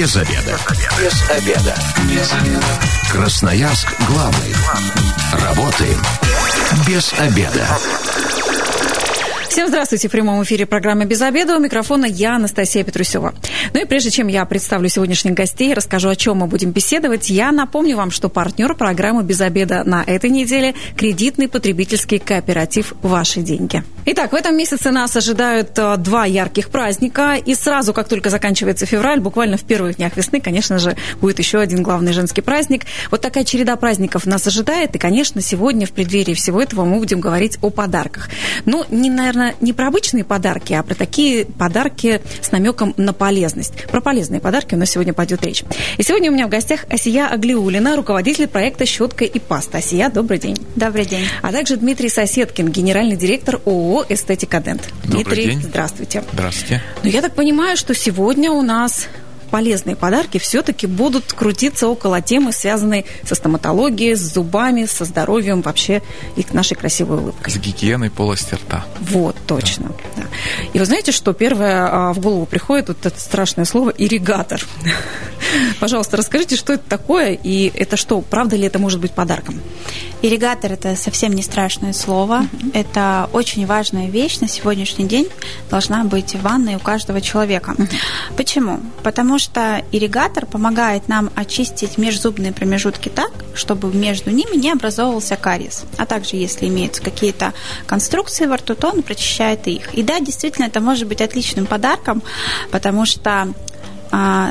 Без обеда. Без обеда. Без обеда. Красноярск главный. Работаем без обеда. Всем здравствуйте. В прямом эфире программы «Без обеда». У микрофона я, Анастасия Петрусева. Ну и прежде чем я представлю сегодняшних гостей, расскажу, о чем мы будем беседовать, я напомню вам, что партнер программы «Без обеда» на этой неделе – кредитный потребительский кооператив «Ваши деньги». Итак, в этом месяце нас ожидают два ярких праздника. И сразу, как только заканчивается февраль, буквально в первых днях весны, конечно же, будет еще один главный женский праздник. Вот такая череда праздников нас ожидает. И, конечно, сегодня в преддверии всего этого мы будем говорить о подарках. Ну, наверное, не про обычные подарки, а про такие подарки с намеком на полезность. Про полезные подарки у нас сегодня пойдет речь. И сегодня у меня в гостях Асия Аглиулина, руководитель проекта «Щетка и паста». Асия, добрый день. Добрый день. А также Дмитрий Соседкин, генеральный директор ООО «Эстетика Дент». Дмитрий, день. Здравствуйте. Здравствуйте. Ну, я так понимаю, что сегодня у нас полезные подарки все-таки будут крутиться около темы, связанной со стоматологией, с зубами, со здоровьем вообще и к нашей красивой улыбке. С гигиеной полости рта. Вот, точно. Да. Да. И вы знаете, что первое в голову приходит вот это страшное слово «ирригатор». Пожалуйста, расскажите, что это такое и это что, правда ли это может быть подарком? Ирригатор – это совсем не страшное слово. Это очень важная вещь на сегодняшний день, должна быть в ванной у каждого человека. Почему? Потому что ирригатор помогает нам очистить межзубные промежутки так, чтобы между ними не образовывался кариес. А также, если имеются какие-то конструкции во рту, то он прочищает их. И да, действительно, это может быть отличным подарком, потому что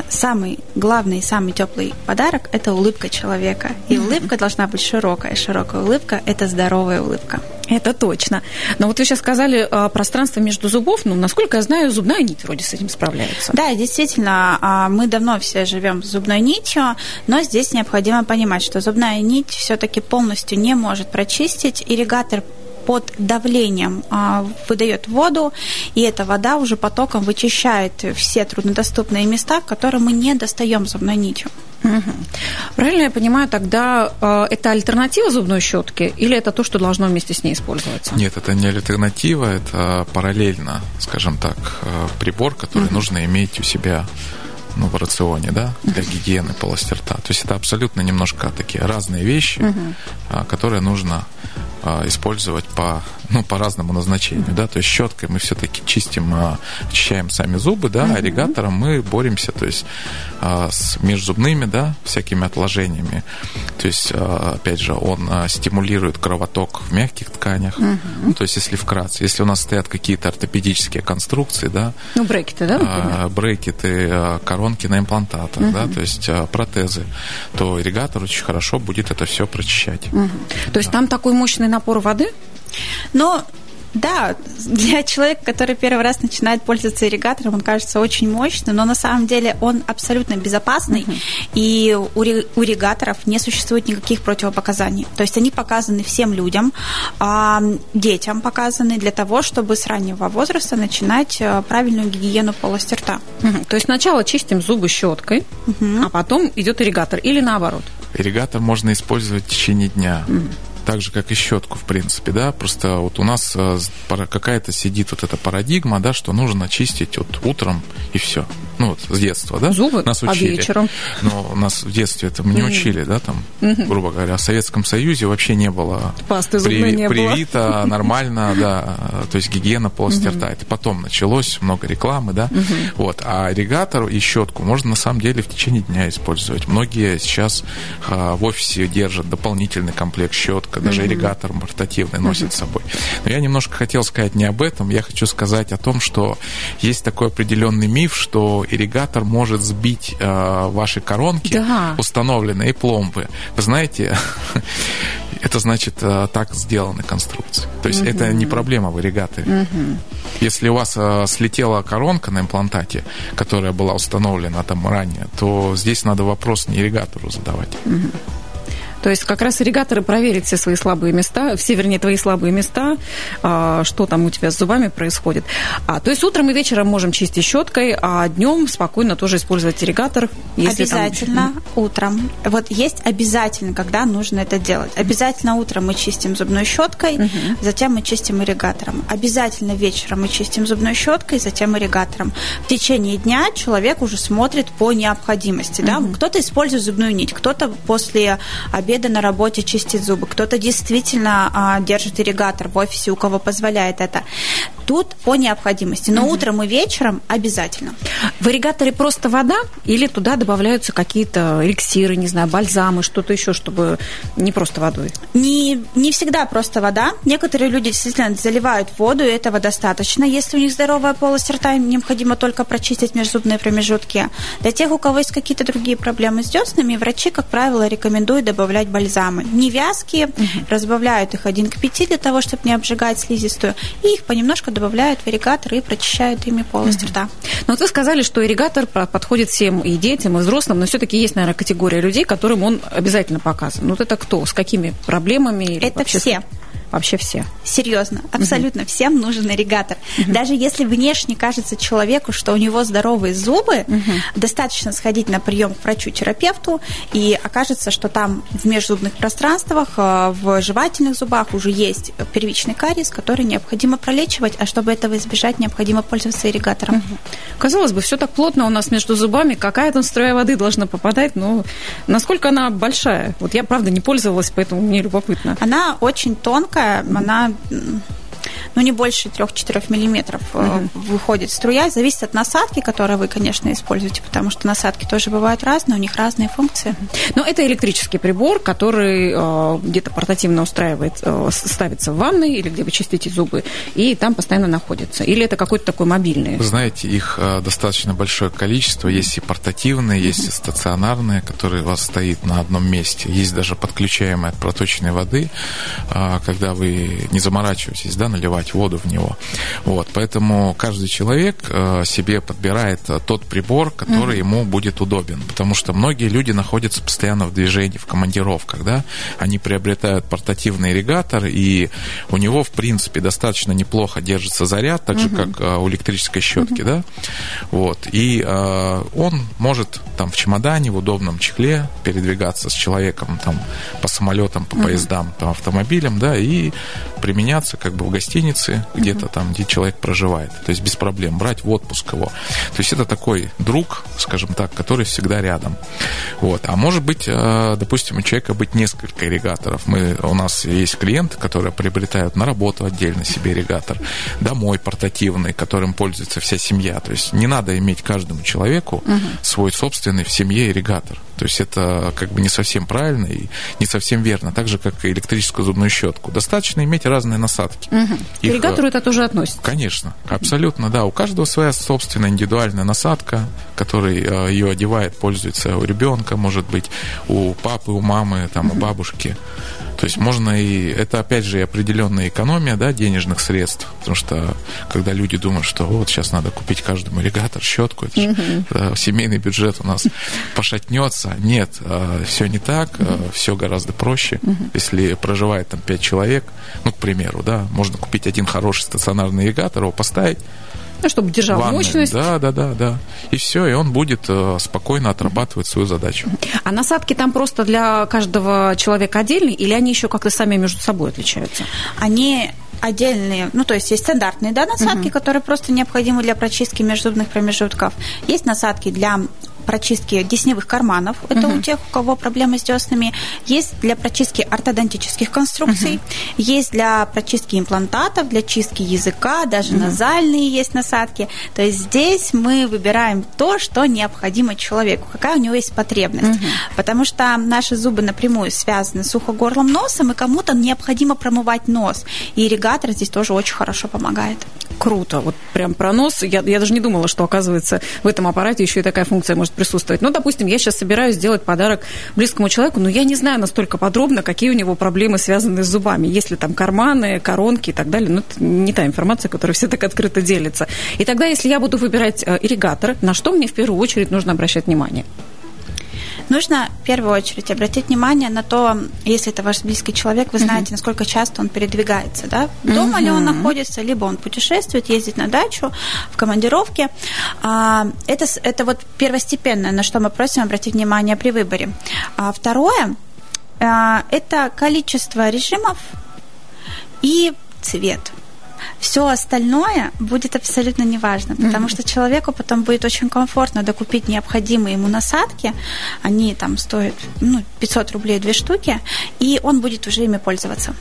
самый главный и самый теплый подарок – это улыбка человека. И улыбка должна быть широкая. Широкая улыбка – это здоровая улыбка. Это точно. Но вот вы сейчас сказали пространство между зубов. Ну, насколько я знаю, зубная нить вроде с этим справляется. Да, действительно, мы давно все живем с зубной нитью, но здесь необходимо понимать, что зубная нить все-таки полностью не может прочистить. Ирригатор под давлением выдает воду, и эта вода уже потоком вычищает все труднодоступные места, которые мы не достаем зубной нитью. Угу. Правильно я понимаю, тогда это альтернатива зубной щетке или это то, что должно вместе с ней использоваться? Нет, это не альтернатива, это параллельно, скажем так, прибор, который нужно иметь у себя в рационе, да, для гигиены полости рта. То есть это абсолютно немножко такие разные вещи, которые нужно использовать по разному назначению, да, то есть щеткой мы все-таки очищаем сами зубы, да, а ирригатором мы боремся, то есть с межзубными, да, всякими отложениями, то есть, опять же, он стимулирует кровоток в мягких тканях, то есть, если вкратце, если у нас стоят какие-то ортопедические конструкции, да, брекеты, да, например? Брекеты, коронки на имплантатах, да, то есть протезы, то ирригатор очень хорошо будет это все прочищать. То есть там такой мощный напор воды? Но да, для человека, который первый раз начинает пользоваться ирригатором, он кажется очень мощным, но на самом деле он абсолютно безопасный, и у ирригаторов не существует никаких противопоказаний. То есть они показаны всем людям, детям показаны для того, чтобы с раннего возраста начинать правильную гигиену полости рта. То есть сначала чистим зубы щеткой, а потом идет ирригатор или наоборот? Ирригатор можно использовать в течение дня. Так же, как и щетку, в принципе, да, просто вот у нас какая-то сидит вот эта парадигма, да, что нужно чистить вот утром и все. Ну, вот с детства, да? Зубы, нас учили. А вечером? Но нас в детстве этому не учили, да, там, грубо говоря, в Советском Союзе вообще не было. Пасты зубной не было. Привито, нормально, да, то есть гигиена полости рта. Это потом началось, много рекламы, да, вот. А ирригатор и щетку можно, на самом деле, в течение дня использовать. Многие сейчас в офисе держат дополнительный комплект щетка, даже ирригатор портативный носит с собой. Но я немножко хотел сказать не об этом, я хочу сказать о том, что есть такой определенный миф, что ирригатор может сбить ваши коронки, да, установленные, и пломбы. Вы знаете, это значит, так сделаны конструкции. То есть это не проблема в ирригаторе. Если у вас слетела коронка на имплантате, которая была установлена там ранее, то здесь надо вопрос не ирригатору задавать. То есть как раз ирригаторы проверят все свои слабые места, все, вернее, твои слабые места, что там у тебя с зубами происходит. То есть утром и вечером можем чистить щеткой, а днем спокойно тоже использовать ирригатор. Если обязательно там... утром. Вот есть обязательно, когда нужно это делать. Обязательно утром мы чистим зубной щеткой, затем мы чистим ирригатором. Обязательно вечером мы чистим зубной щеткой, затем ирригатором. В течение дня человек уже смотрит по необходимости. Да? Кто-то использует зубную нить, кто-то после обеда на работе чистит зубы, кто-то действительно держит ирригатор в офисе, у кого позволяет это. Тут по необходимости. Но утром и вечером обязательно. В ирригаторе просто вода или туда добавляются какие-то эликсиры, не знаю, бальзамы, что-то еще, чтобы не просто водой? Не всегда просто вода. Некоторые люди действительно заливают воду, и этого достаточно. Если у них здоровая полость рта, им необходимо только прочистить межзубные промежутки. Для тех, у кого есть какие-то другие проблемы с деснами, врачи, как правило, рекомендуют добавлять бальзамы. Не вязкие, разбавляют их 1:5 для того, чтобы не обжигать слизистую, и их понемножку добавляют в ирригатор и прочищают ими полость рта. Но вот вы сказали, что ирригатор подходит всем, и детям, и взрослым, но все-таки есть, наверное, категория людей, которым он обязательно показан. Вот это кто? С какими проблемами? Это вообще... все. Вообще все. Серьезно, абсолютно всем нужен ирригатор. Даже если внешне кажется человеку, что у него здоровые зубы, достаточно сходить на прием к врачу-терапевту, и окажется, что там в межзубных пространствах, в жевательных зубах уже есть первичный кариес, который необходимо пролечивать, а чтобы этого избежать, необходимо пользоваться ирригатором. Казалось бы, все так плотно у нас между зубами, какая там струя воды должна попадать, но насколько она большая? Вот я, правда, не пользовалась, поэтому мне любопытно. Она очень тонкая, она, не больше 3-4 миллиметров выходит струя. Зависит от насадки, которую вы, конечно, используете, потому что насадки тоже бывают разные, у них разные функции. Но это электрический прибор, который где-то портативно ставится в ванной или где вы чистите зубы, и там постоянно находится. Или это какой-то такой мобильный? Вы знаете, их достаточно большое количество. Есть и портативные, есть и стационарные, которые у вас стоит на одном месте. Есть даже подключаемые от проточной воды, когда вы не заморачиваетесь, да, наливать воду в него. Вот, поэтому каждый человек себе подбирает тот прибор, который ему будет удобен, потому что многие люди находятся постоянно в движении, в командировках, да, они приобретают портативный ирригатор, и у него, в принципе, достаточно неплохо держится заряд, так же, как у электрической щетки, да, вот, и он может там в чемодане, в удобном чехле передвигаться с человеком там по самолетам, по поездам, по автомобилям, да, и применяться как бы в гостинице, где-то там, где человек проживает. То есть без проблем брать в отпуск его. То есть это такой друг, скажем так, который всегда рядом. Вот. А может быть, допустим, у человека быть несколько ирригаторов. У нас есть клиенты, которые приобретают на работу отдельно себе ирригатор, домой портативный, которым пользуется вся семья. То есть не надо иметь каждому человеку свой собственный в семье ирригатор. То есть это как бы не совсем правильно и не совсем верно. Так же, как и электрическую зубную щетку. Достаточно иметь разные насадки. К ирригатору это тоже относится? Конечно, абсолютно, да. У каждого своя собственная индивидуальная насадка, которой ее одевает, пользуется у ребенка, может быть, у папы, у мамы, там, у бабушки. То есть можно и... Это, опять же, определенная экономия, да, денежных средств. Потому что, когда люди думают, что вот сейчас надо купить каждому ирригатор, щетку, это же семейный бюджет у нас пошатнется. Нет, все не так, все гораздо проще. Если проживает там 5 человек, ну, к примеру, да, можно купить один хороший стационарный ирригатор, его поставить, чтобы держал ванной мощность. Да. И все, и он будет спокойно отрабатывать свою задачу. А насадки там просто для каждого человека отдельные, или они еще как-то сами между собой отличаются? Они отдельные, то есть есть стандартные, да, насадки, которые просто необходимы для прочистки межзубных промежутков. Есть насадки для прочистки десневых карманов, это у тех, у кого проблемы с деснами, есть для прочистки ортодонтических конструкций, есть для прочистки имплантатов, для чистки языка, даже назальные есть насадки. То есть здесь мы выбираем то, что необходимо человеку, какая у него есть потребность. Потому что наши зубы напрямую связаны с ухо-горлом, носом, и кому-то необходимо промывать нос. И ирригатор здесь тоже очень хорошо помогает. Круто, вот прям про нос. Я даже не думала, что, оказывается, в этом аппарате еще и такая функция может присутствовать. Допустим, я сейчас собираюсь сделать подарок близкому человеку, но я не знаю настолько подробно, какие у него проблемы связаны с зубами. Есть ли там карманы, коронки и так далее. Это не та информация, которой все так открыто делятся. И тогда, если я буду выбирать ирригатор, на что мне в первую очередь нужно обращать внимание? Нужно в первую очередь обратить внимание на то, если это ваш близкий человек, вы знаете, насколько часто он передвигается, да? Дома ли он находится, либо он путешествует, ездит на дачу, в командировке. Это вот первостепенное, на что мы просим обратить внимание при выборе. Второе – это количество режимов и цвет. Все остальное будет абсолютно неважно, потому что человеку потом будет очень комфортно докупить необходимые ему насадки, они там стоят 500 рублей 2 штуки, и он будет уже ими пользоваться.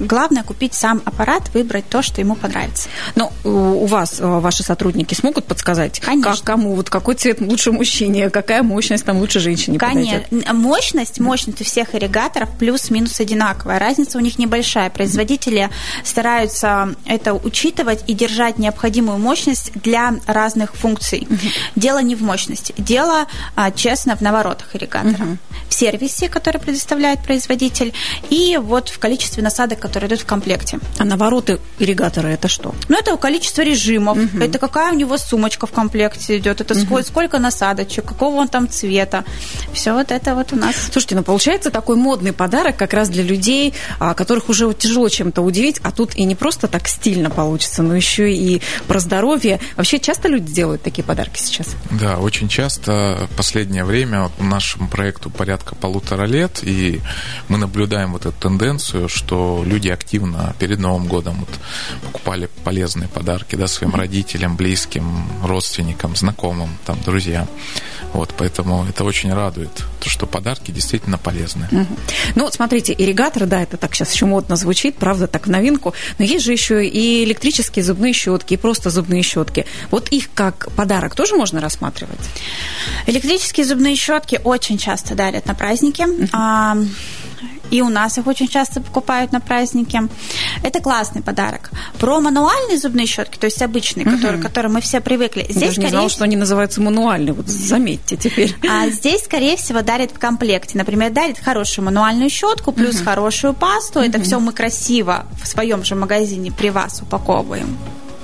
Главное купить сам аппарат, выбрать то, что ему понравится. Но у вас ваши сотрудники смогут подсказать, как, кому, вот какой цвет лучше мужчине, какая мощность там лучше женщине подойдет? Мощность у всех ирригаторов плюс-минус одинаковая, разница у них небольшая. Производители стараются это учитывать и держать необходимую мощность для разных функций. Дело не в мощности, дело, честно, в наворотах ирригатора, в сервисе, который предоставляет производитель, и вот в количестве насадок, которые идут в комплекте. А навороты ирригатора – это что? Это количество режимов, это какая у него сумочка в комплекте идет, это сколько насадочек, какого он там цвета. Все вот это вот у нас. Слушайте, получается такой модный подарок как раз для людей, которых уже тяжело чем-то удивить, а тут и не просто так стильно получится, но еще и про здоровье. Вообще часто люди делают такие подарки сейчас? Да, очень часто. В последнее время нашему проекту порядка 1,5 лет, и мы наблюдаем вот эту тенденцию, что люди активно перед Новым годом покупали полезные подарки, своим родителям, близким, родственникам, знакомым, друзьям. Поэтому это очень радует, что подарки действительно полезны. Смотрите, ирригатор, это так сейчас еще модно звучит, правда, так в новинку, но есть же еще и электрические зубные щетки, и просто зубные щетки. Вот их как подарок тоже можно рассматривать? Электрические зубные щетки очень часто дарят на праздники. И у нас их очень часто покупают на праздники. Это классный подарок. Про мануальные зубные щетки, то есть обычные, которые мы все привыкли. Здесь, даже не знала, что они называются мануальные. Заметьте теперь. А здесь, скорее всего, дарят в комплекте. Например, дарят хорошую мануальную щетку плюс хорошую пасту. Это все мы красиво в своем же магазине при вас упаковываем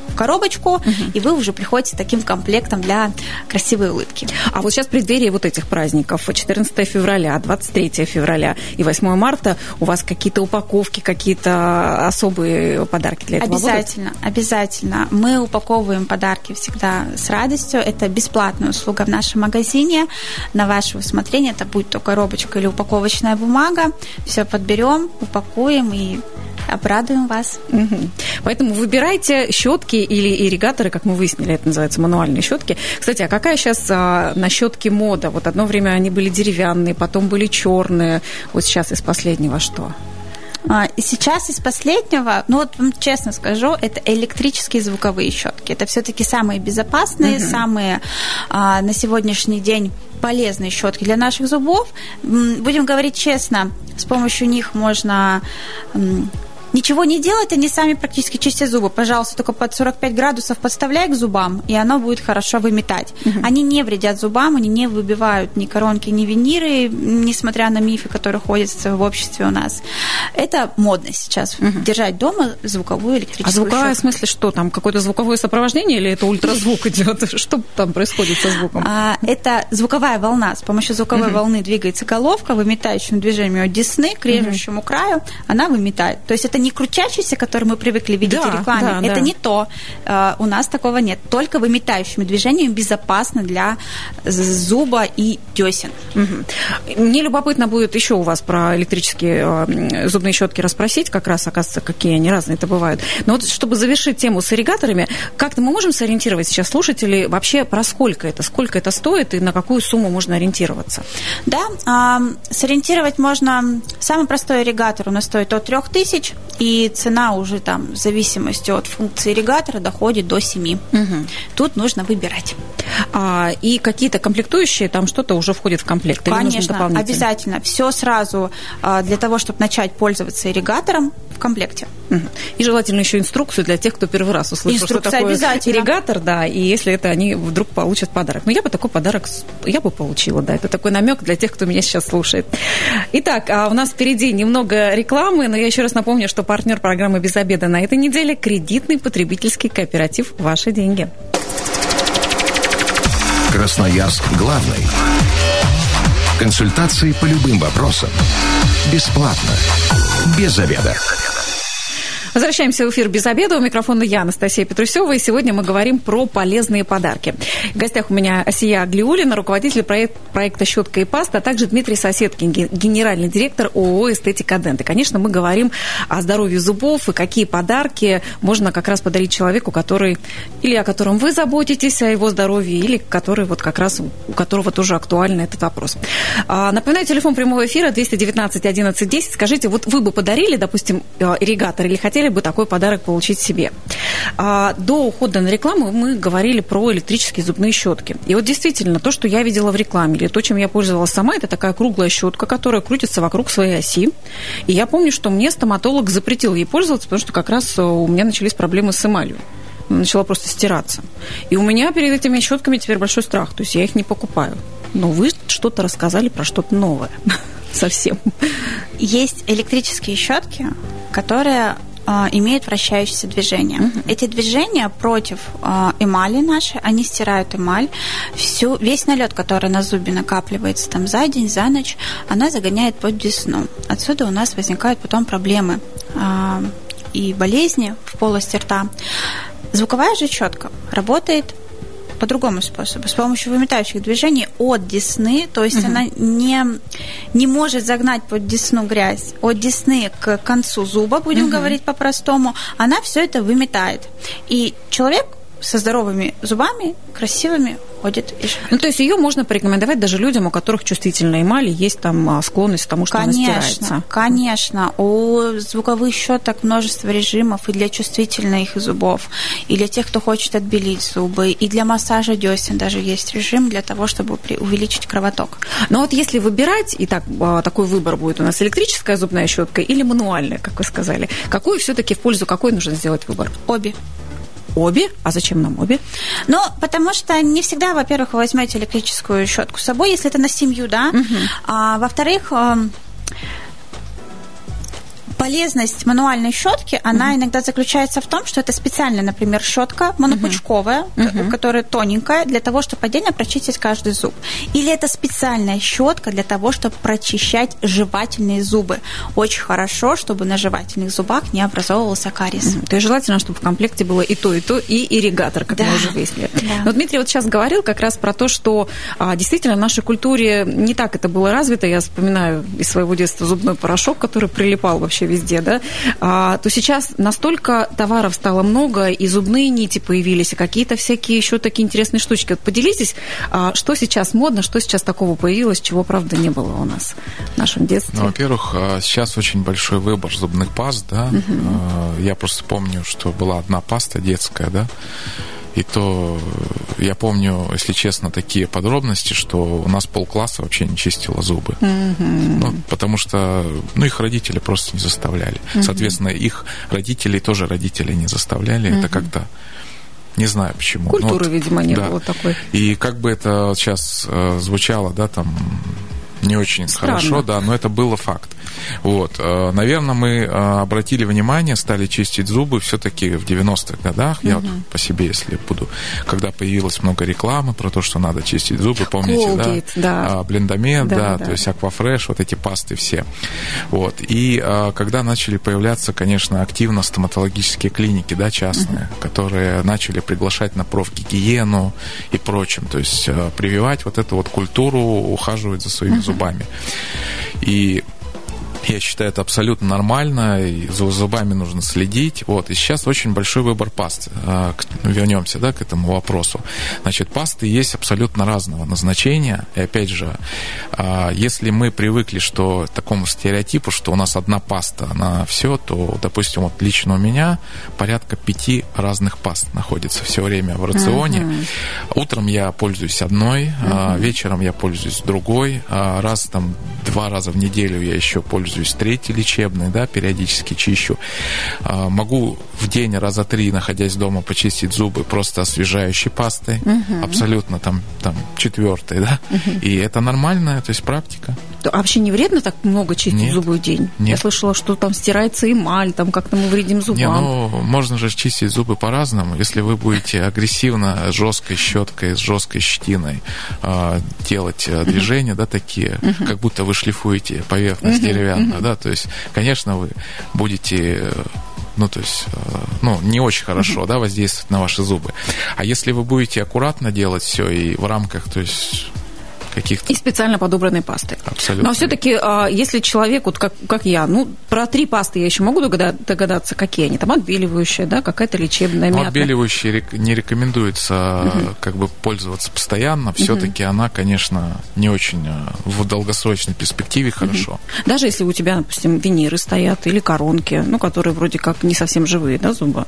в коробочку, и вы уже приходите таким комплектом для красивой улыбки. А вот сейчас в преддверии вот этих праздников, 14 февраля, 23 февраля и 8 марта, у вас какие-то упаковки, какие-то особые подарки для этого обязательно будут? Обязательно. Мы упаковываем подарки всегда с радостью. Это бесплатная услуга в нашем магазине. На ваше усмотрение, это будет то коробочка или упаковочная бумага. Все подберем, упакуем и обрадуем вас. Поэтому выбирайте щетки или ирригаторы, как мы выяснили, это называется мануальные щетки. Кстати, а какая сейчас на щетки мода? Одно время они были деревянные, потом были черные. Сейчас из последнего что? Сейчас из последнего, вам честно скажу, это электрические звуковые щетки. Это все-таки самые безопасные, самые на сегодняшний день полезные щетки для наших зубов. Будем говорить честно, с помощью них можно ничего не делать, они сами практически чистят зубы. Пожалуйста, только под 45 градусов подставляй к зубам, и оно будет хорошо выметать. Они не вредят зубам, они не выбивают ни коронки, ни виниры, несмотря на мифы, которые ходят в обществе у нас. Это модно сейчас, держать дома звуковую электрическую щетку. А звуковая, в смысле, что там? Какое-то звуковое сопровождение или это ультразвук идет? Что там происходит со звуком? Это звуковая волна. С помощью звуковой волны двигается головка, выметающим движением от десны к режущему краю, она выметает. То есть это не крутящийся, который мы привыкли видеть в рекламе. Это не то. У нас такого нет. Только выметающими движениями безопасно для зуба и десен. Мне любопытно будет еще у вас про электрические зубные щетки расспросить. Как раз, оказывается, какие они разные это бывают. Но чтобы завершить тему с ирригаторами, как-то мы можем сориентировать сейчас слушателей вообще про сколько это стоит и на какую сумму можно ориентироваться? Да, сориентировать можно. Самый простой ирригатор у нас стоит от 3000, и цена уже в зависимости от функции ирригатора доходит до 7. Тут нужно выбирать. И какие-то комплектующие, там что-то уже входит в комплект? Конечно, обязательно. Все сразу для того, чтобы начать пользоваться ирригатором в комплекте. И желательно еще инструкцию для тех, кто первый раз услышал, что такое ирригатор, и если это они вдруг получат подарок. Я бы такой подарок получила, это такой намек для тех, кто меня сейчас слушает. Итак, у нас впереди немного рекламы, но я еще раз напомню, что партнер программы «Без обеда» на этой неделе – кредитный потребительский кооператив «Ваши деньги». Красноярск главный. Консультации по любым вопросам. Бесплатно. Без обеда. Возвращаемся в эфир «Без обеда». У микрофона я, Анастасия Петрусева, и сегодня мы говорим про полезные подарки. В гостях у меня Асия Аглиулина, руководитель проекта «Щетка и паста», а также Дмитрий Соседкин, генеральный директор ООО «Эстетика Дент». И, конечно, мы говорим о здоровье зубов и какие подарки можно как раз подарить человеку, который или о котором вы заботитесь, о его здоровье, или который вот как раз у которого тоже актуален этот вопрос. Напоминаю, телефон прямого эфира 219 11 10. Скажите, вот вы бы подарили, допустим, ирригатор или хотели бы такой подарок получить себе. До ухода на рекламу мы говорили про электрические зубные щетки. И вот действительно, то, что я видела в рекламе, или то, чем я пользовалась сама, это такая круглая щетка, которая крутится вокруг своей оси. И я помню, что мне стоматолог запретил ей пользоваться, потому что как раз у меня начались проблемы с эмалью. Начала просто стираться. И у меня перед этими щетками теперь большой страх. То есть я их не покупаю. Но вы что-то рассказали про что-то новое. Совсем. Есть электрические щетки, которые имеют вращающиеся движения. Uh-huh. Эти движения против эмали нашей, они стирают эмаль. Весь налет, который на зубе накапливается там за день, за ночь, она загоняет под десну. Отсюда у нас возникают потом проблемы и болезни в полости рта. Звуковая же щетка работает по другому способу, с помощью выметающих движений от десны, то есть она не может загнать под десну грязь. От десны к концу зуба, будем говорить по-простому, она все это выметает. И человек со здоровыми зубами, красивыми, ходит и живет. Ну, то есть ее можно порекомендовать даже людям, у которых чувствительная эмаль, есть там склонность к тому, что конечно, она стирается. Конечно. У звуковых щеток множество режимов и для чувствительных зубов, и для тех, кто хочет отбелить зубы, и для массажа десен даже есть режим для того, чтобы увеличить кровоток. Но вот если выбирать, и так такой выбор будет у нас, электрическая зубная щетка или мануальная, как вы сказали, какую все-таки в пользу, какой нужно сделать выбор? Обе. Обе? А зачем нам обе? Ну, потому что не всегда, во-первых, вы возьмете электрическую щетку с собой, если это на семью, да. А, во-вторых, полезность мануальной щетки, она иногда заключается в том, что это специальная, например, щетка монопучковая, которая тоненькая, для того, чтобы отдельно прочистить каждый зуб. Или это специальная щетка для того, чтобы прочищать жевательные зубы. Очень хорошо, чтобы на жевательных зубах не образовывался кариес. То есть желательно, чтобы в комплекте было и то, и ирригатор, как мы уже выяснили. Да. Но Дмитрий вот сейчас говорил как раз про то, что действительно в нашей культуре не так это было развито. Я вспоминаю из своего детства зубной порошок, который прилипал вообще везде, да, то сейчас настолько товаров стало много, и зубные нити появились, и какие-то всякие еще такие интересные штучки. Вот поделитесь, что сейчас модно, что сейчас такого появилось, чего, правда, не было у нас в нашем детстве. Ну, во-первых, сейчас очень большой выбор зубных паст, да. Я просто помню, что была одна паста детская, да, и то я помню, если честно, такие подробности, что у нас полкласса вообще не чистило зубы. Ну, потому что их родители просто не заставляли. Соответственно, их родителей тоже родители не заставляли. Это как-то... Не знаю почему. Культуры, видимо, не было такой. И как бы это сейчас звучало, да, там... Не очень странно. Хорошо, да, но это было факт. Вот. Наверное, мы обратили внимание, стали чистить зубы все-таки в 90-х годах. Я вот по себе, если буду, когда появилось много рекламы про то, что надо чистить зубы, помните, Colgate, да? Блендомет, да, то есть Аквафреш, вот эти пасты все. Вот. И когда начали появляться, конечно, активно стоматологические клиники, да, частные, которые начали приглашать на профгигиену и прочим, то есть прививать вот эту вот культуру, ухаживать за своими зубами. И я считаю, это абсолютно нормально, и за зубами нужно следить. Вот. И сейчас очень большой выбор паст. Вернемся, да, к этому вопросу. Значит, пасты есть абсолютно разного назначения. И опять же, если мы привыкли что, к такому стереотипу, что у нас одна паста на все, то, допустим, вот лично у меня порядка 5 разных паст находится все время в рационе. Утром я пользуюсь одной, вечером я пользуюсь другой. Раз там 2 раза в неделю я еще пользуюсь пользуюсь, третий лечебный, да, периодически чищу. Могу в день раза три, находясь дома, почистить зубы просто освежающей пастой, абсолютно там четвертой, да, и это нормальная, то есть практика. А вообще не вредно так много чистить зубы в день? Нет. Я слышала, что там стирается эмаль, там как-то мы вредим зубам. Не, ну, можно же чистить зубы по-разному. Если вы будете агрессивно жесткой щеткой, с жесткой щетиной делать движения, да, такие, как будто вы шлифуете поверхность деревянную, да, то есть, конечно, вы будете... Ну, то есть, ну, не очень хорошо, да, воздействовать на ваши зубы. А если вы будете аккуратно делать все и в рамках, то есть... каких-то... И специально подобранной пасты. Абсолютно. Но все-таки, если человек, вот как я, ну, про три пасты я еще могу догадаться, какие они. Там отбеливающая, да, какая-то лечебная, мятная. Отбеливающей не рекомендуется как бы пользоваться постоянно. Все-таки она, конечно, не очень в долгосрочной перспективе хорошо. Даже если у тебя, допустим, виниры стоят или коронки, ну, которые вроде как не совсем живые, да, зуба.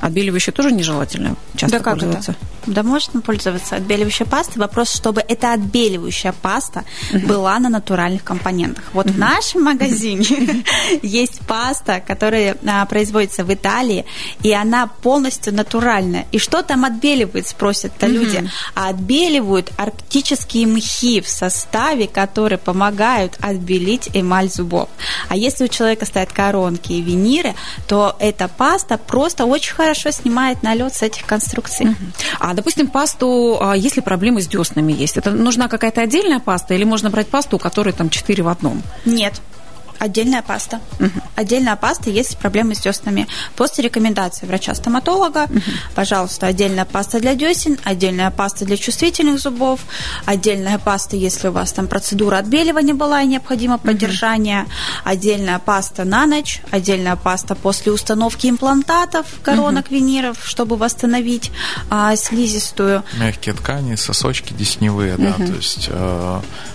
Отбеливающей тоже нежелательно часто пользоваться. Это? Да, можно пользоваться отбеливающей пастой. Вопрос, чтобы эта отбеливающая паста была на натуральных компонентах. Вот в нашем магазине есть паста, которая производится в Италии, и она полностью натуральная. И что там отбеливает, спросят-то люди? А отбеливают арктические мхи в составе, которые помогают отбелить эмаль зубов. А если у человека стоят коронки и виниры, то эта паста просто очень хорошо снимает налет с этих конструкций. А, допустим, пасту, если проблемы с деснами есть, это нужна какая-то отдельная паста или можно брать пасту, у которой там 4 в одном? Нет. Отдельная паста. Отдельная паста, если проблемы с деснами. После рекомендации врача-стоматолога, пожалуйста, отдельная паста для десен, отдельная паста для чувствительных зубов, отдельная паста, если у вас там процедура отбеливания была и необходимо поддержание, отдельная паста на ночь, отдельная паста после установки имплантатов, коронок, виниров, чтобы восстановить слизистую. Мягкие ткани, сосочки десневые, да, то есть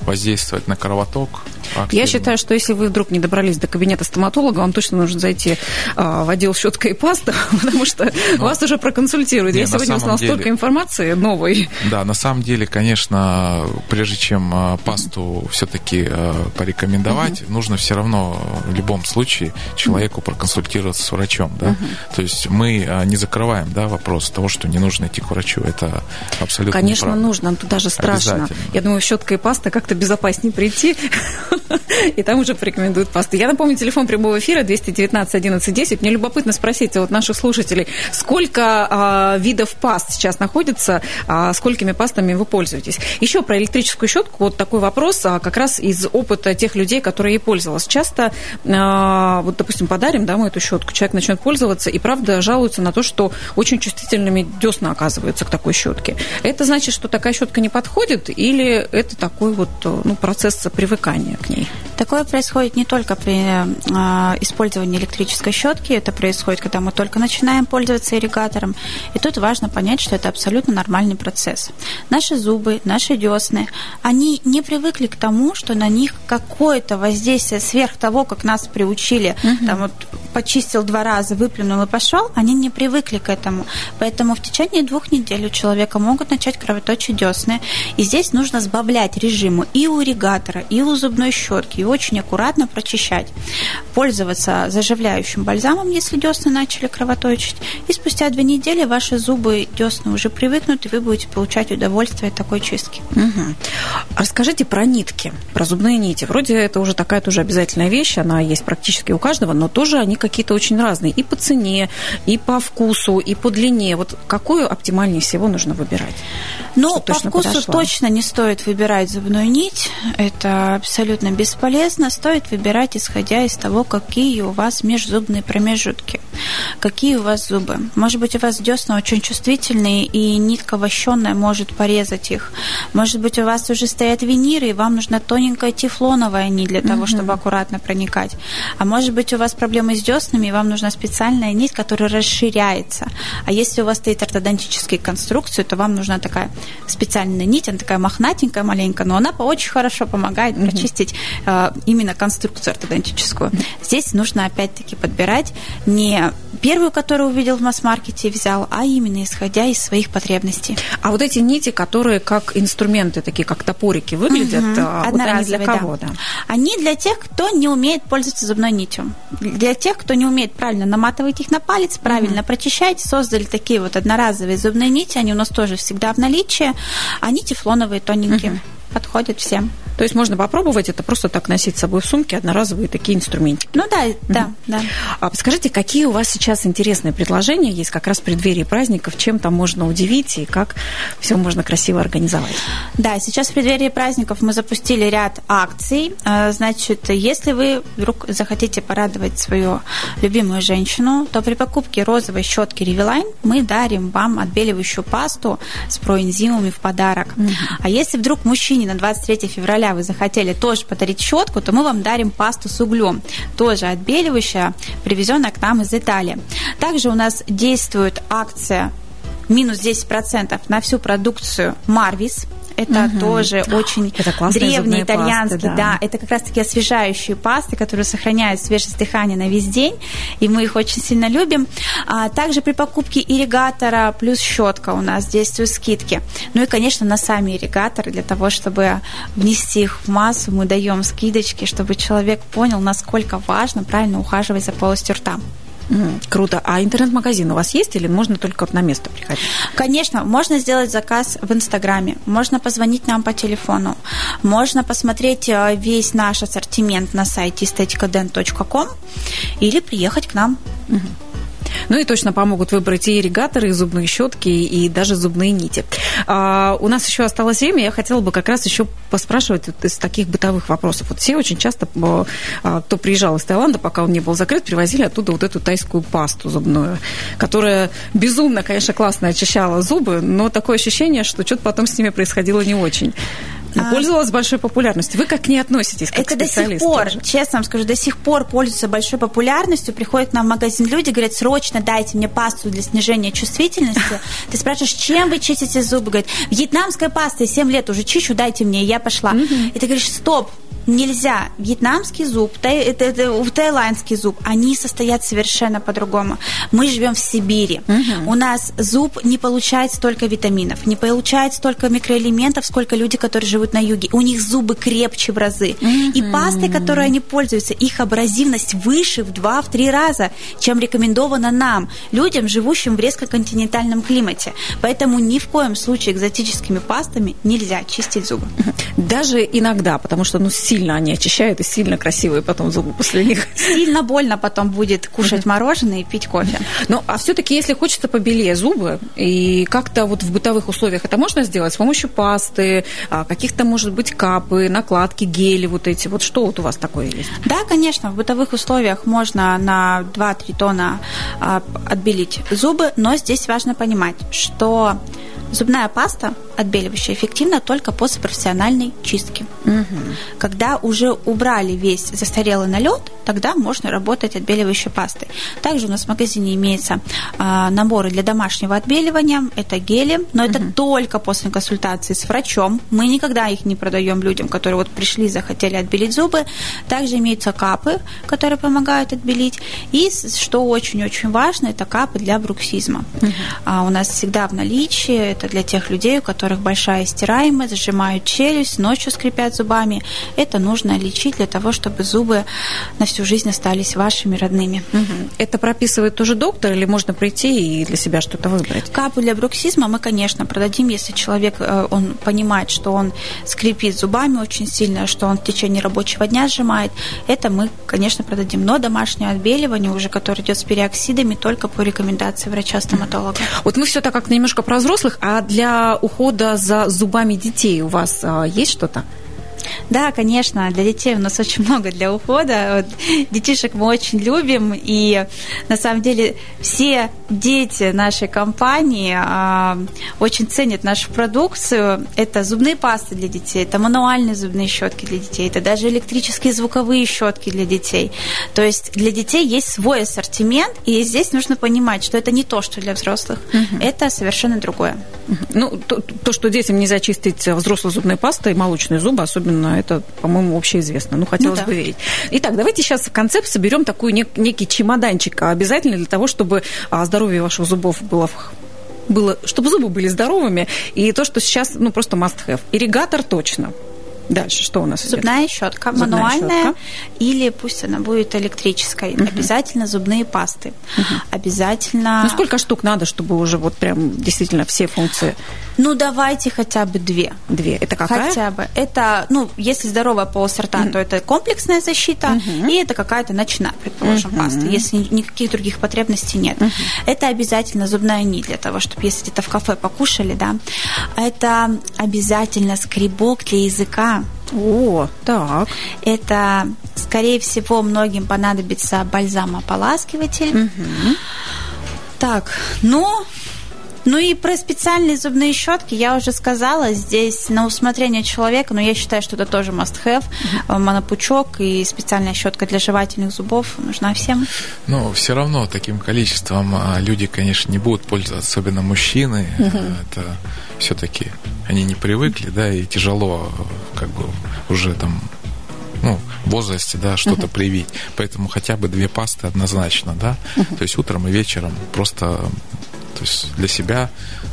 воздействовать на кровоток. Активно. Я считаю, что если вы вдруг не добрались до кабинета стоматолога, вам точно нужно зайти в отдел щетка и паста, потому что вас уже проконсультируют. Я сегодня узнала столько информации новой. Да, на самом деле, конечно, прежде чем пасту все-таки порекомендовать, нужно все равно в любом случае человеку проконсультироваться с врачом. Да? То есть мы не закрываем, да, вопрос того, что не нужно идти к врачу. Это абсолютно неправильно. Конечно, нужно, тут даже страшно. Я думаю, щетка и паста как-то безопаснее прийти, и там уже порекомендуют пасту. Я напомню, телефон прямого эфира 219-11-10. Мне любопытно спросить вот наших слушателей, сколько видов паст сейчас находится, сколькими пастами вы пользуетесь. Еще про электрическую щетку вот такой вопрос, как раз из опыта тех людей, которые ей пользовались. Часто, вот, допустим, подарим, да, мы эту щетку, человек начнет пользоваться и, правда, жалуется на то, что очень чувствительными десна оказываются к такой щетке. Это значит, что такая щетка не подходит или это такой вот, ну, процесс привыкания к ней? Такое происходит не только при использовании электрической щетки, это происходит, когда мы только начинаем пользоваться ирригатором. И тут важно понять, что это абсолютно нормальный процесс. Наши зубы, наши десны, они не привыкли к тому, что на них какое-то воздействие сверх того, как нас приучили, там вот почистил 2 раза, выплюнул и пошел, они не привыкли к этому. Поэтому в течение 2 недель у человека могут начать кровоточить десны. И здесь нужно сбавлять режиму и у ирригатора, и у зубной щетки, и очень аккуратно прочищать, пользоваться заживляющим бальзамом, если десны начали кровоточить, и спустя 2 недели ваши зубы, десны уже привыкнут, и вы будете получать удовольствие от такой чистки. Расскажите про нитки, про зубные нити. Вроде это уже такая тоже обязательная вещь, она есть практически у каждого, но тоже они какие-то очень разные и по цене, и по вкусу, и по длине. Вот какую оптимальнее всего нужно выбирать? Ну, по вкусу точно не стоит выбирать зубную нить, это абсолютно бесполезно, стоит выбирать, исходя из того, какие у вас межзубные промежутки, какие у вас зубы. Может быть, у вас десна очень чувствительные, и нитка вощеная может порезать их. Может быть, у вас уже стоят виниры, и вам нужна тоненькая тефлоновая нить для того, чтобы аккуратно проникать. А может быть, у вас проблемы с деснами, и вам нужна специальная нить, которая расширяется. А если у вас стоит ортодонтические конструкции, то вам нужна такая специальная нить, она такая мохнатенькая, маленькая, но она очень хорошо помогает прочистить именно конструкцию ортодонтическую. Здесь нужно опять-таки подбирать не первую, которую увидел в масс-маркете, взял, а именно исходя из своих потребностей. А вот эти нити, которые как инструменты, такие как топорики, выглядят, вот они для кого? Да. Они для тех, кто не умеет пользоваться зубной нитью. Для тех, кто не умеет правильно наматывать их на палец, правильно прочищать, создали такие вот одноразовые зубные нити, они у нас тоже всегда в наличии. Они тефлоновые, тоненькие, подходят всем. То есть можно попробовать это просто так носить с собой в сумке, одноразовые такие инструментики. Ну да, да. А подскажите, какие у вас сейчас интересные предложения есть как раз в преддверии праздников, чем там можно удивить и как все можно красиво организовать? Да, сейчас в преддверии праздников мы запустили ряд акций. Значит, если вы вдруг захотите порадовать свою любимую женщину, то при покупке розовой щетки Ревелайн мы дарим вам отбеливающую пасту с проэнзимами в подарок. А если вдруг мужчине на 23 февраля вы захотели тоже подарить щетку, то мы вам дарим пасту с углем, тоже отбеливающая, привезенная к нам из Италии. Также у нас действует акция минус 10% на всю продукцию Marvis. Это тоже очень древний итальянский, пасты, да. Это как раз-таки освежающие пасты, которые сохраняют свежесть дыхания на весь день, и мы их очень сильно любим. А также при покупке ирригатора плюс щетка у нас действуют скидки. Ну и, конечно, на сами ирригаторы, для того, чтобы внести их в массу, мы даем скидочки, чтобы человек понял, насколько важно правильно ухаживать за полостью рта. Круто. А интернет-магазин у вас есть или можно только на место приходить? Конечно, можно сделать заказ в Инстаграме, можно позвонить нам по телефону, можно посмотреть весь наш ассортимент на сайте estetikaden.com или приехать к нам. Ну и точно помогут выбрать и ирригаторы, и зубные щетки, и даже зубные нити. У нас еще осталось время, я хотела бы как раз еще поспрашивать вот из таких бытовых вопросов. Вот все очень часто, кто приезжал из Таиланда, пока он не был закрыт, привозили оттуда вот эту тайскую пасту зубную, которая безумно, конечно, классно очищала зубы, но такое ощущение, что что-то потом с ними происходило не очень. Пользовалась большой популярностью. Вы как к ней относитесь, как это специалист? Это до сих пор, честно вам скажу, до сих пор пользуются большой популярностью. Приходят к нам в магазин люди, говорят, срочно дайте мне пасту для снижения чувствительности. Ты спрашиваешь, чем вы чистите зубы? Говорит, вьетнамской пастой 7 лет уже чищу, дайте мне, и я пошла. И ты говоришь, стоп. Нельзя. Вьетнамский зуб, таиландский зуб, они состоят совершенно по-другому. Мы живем в Сибири. У нас зуб не получает столько витаминов, не получает столько микроэлементов, сколько люди, которые живут на юге. У них зубы крепче в разы. И пасты, которые они пользуются, их абразивность выше в 2-3 раза, чем рекомендовано нам, людям, живущим в резко континентальном климате. Поэтому ни в коем случае экзотическими пастами нельзя чистить зубы. Даже иногда, потому что сильно они очищают и сильно красивые потом зубы после них. Сильно больно потом будет кушать мороженое и пить кофе. Ну, а все-таки, если хочется побелее зубы, и как-то вот в бытовых условиях это можно сделать с помощью пасты, каких-то, может быть, капы, накладки, гели вот эти. Вот что вот у вас такое есть? Да, конечно, в бытовых условиях можно на 2-3 тона отбелить зубы, но здесь важно понимать, что зубная паста отбеливающая эффективна только после профессиональной чистки. Когда уже убрали весь застарелый налет, тогда можно работать отбеливающей пастой. Также у нас в магазине имеются наборы для домашнего отбеливания, это гели, но это только после консультации с врачом. Мы никогда их не продаем людям, которые вот пришли, захотели отбелить зубы. Также имеются капы, которые помогают отбелить. И, что очень-очень важно, это капы для бруксизма. У нас всегда в наличии, это для тех людей, у которых большая стираемость, сжимают челюсть, ночью скрипят зубами. Это нужно лечить для того, чтобы зубы на всю жизнь остались вашими родными. Это прописывает тоже доктор или можно прийти и для себя что-то выбрать? Капу для бруксизма мы, конечно, продадим, если человек, он понимает, что он скрипит зубами очень сильно, что он в течение рабочего дня сжимает. Это мы, конечно, продадим. Но домашнее отбеливание уже, которое идет с периоксидами, только по рекомендации врача-стоматолога. Вот мы все так как немножко про взрослых, а для ухода за зубами детей у вас есть что-то? Да, конечно, для детей у нас очень много для ухода. Детишек мы очень любим, и на самом деле все дети нашей компании очень ценят нашу продукцию. Это зубные пасты для детей, это мануальные зубные щетки для детей, это даже электрические звуковые щетки для детей. То есть для детей есть свой ассортимент, и здесь нужно понимать, что это не то, что для взрослых, это совершенно другое. Ну, то, что детям нельзя чистить взрослой зубной пастой, молочные зубы, особенно Совершенно это, по-моему, общеизвестно. Ну, хотелось бы верить. Итак, давайте сейчас в конце соберем такой некий чемоданчик, обязательно для того, чтобы здоровье ваших зубов было, чтобы зубы были здоровыми, и то, что сейчас, ну, просто must-have. Ирригатор точно. Дальше что у нас идет? Зубная щетка, мануальная, или пусть она будет электрической. Обязательно зубные пасты. Обязательно. Ну, сколько штук надо, чтобы уже вот прям действительно все функции? Ну, давайте хотя бы две. Две. Это какая? Хотя бы. Это, ну, если здоровая полость рта, то это комплексная защита, и это какая-то ночная, предположим, паста, если никаких других потребностей нет. Это обязательно зубная нить для того, чтобы если где-то в кафе покушали, да. Это обязательно скребок для языка. О, так. Это, скорее всего, многим понадобится бальзам-ополаскиватель. Так, ну и про специальные зубные щетки я уже сказала. Здесь на усмотрение человека, но я считаю, что это тоже must-have. Монопучок и специальная щетка для жевательных зубов нужна всем. Ну, все равно таким количеством люди, конечно, не будут пользоваться, особенно мужчины. Это все-таки они не привыкли, да, и тяжело, как бы, уже там, ну, в возрасте, да, что-то привить. Поэтому хотя бы две пасты однозначно, да. То есть утром и вечером просто... То есть для себя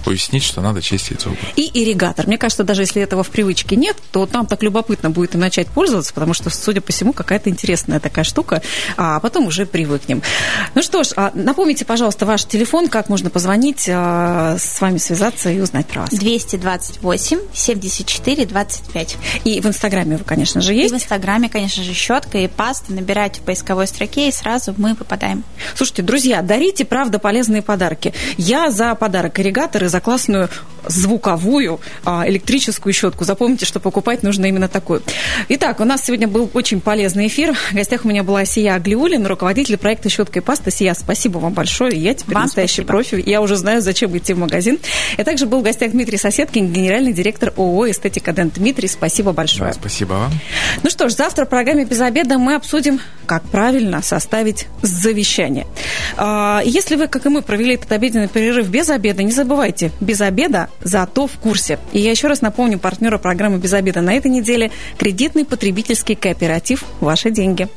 уяснить, что надо чистить зубы. И ирригатор. Мне кажется, даже если этого в привычке нет, то там так любопытно будет им начать пользоваться, потому что, судя по всему, какая-то интересная такая штука, а потом уже привыкнем. Ну что ж, напомните, пожалуйста, ваш телефон, как можно позвонить, с вами связаться и узнать про вас. 228-74-25. И в Инстаграме вы, конечно же, есть? И в Инстаграме, конечно же, щетка и паста. Набирайте в поисковой строке, и сразу мы попадаем. Слушайте, друзья, дарите, правда, полезные подарки. Я за подарок ирригатор и за классную звуковую электрическую щетку. Запомните, что покупать нужно именно такую. Итак, у нас сегодня был очень полезный эфир. В гостях у меня была Асия Аглиулина, руководитель проекта «Щетка и паста». Асия, спасибо вам большое. Я теперь вам настоящий профи. Я уже знаю, зачем идти в магазин. И также был в гостях Дмитрий Соседкин, генеральный директор ООО «Эстетика Дент». Дмитрий, спасибо большое. Да, спасибо вам. Ну что ж, завтра в программе «Без обеда» мы обсудим, как правильно составить завещание. Если вы, как и мы, провели этот обеденный перерыв без обеда, не забывайте, без обеда зато в курсе. И я еще раз напомню партнера программы «Без обеда» на этой неделе — кредитный потребительский кооператив «Ваши деньги».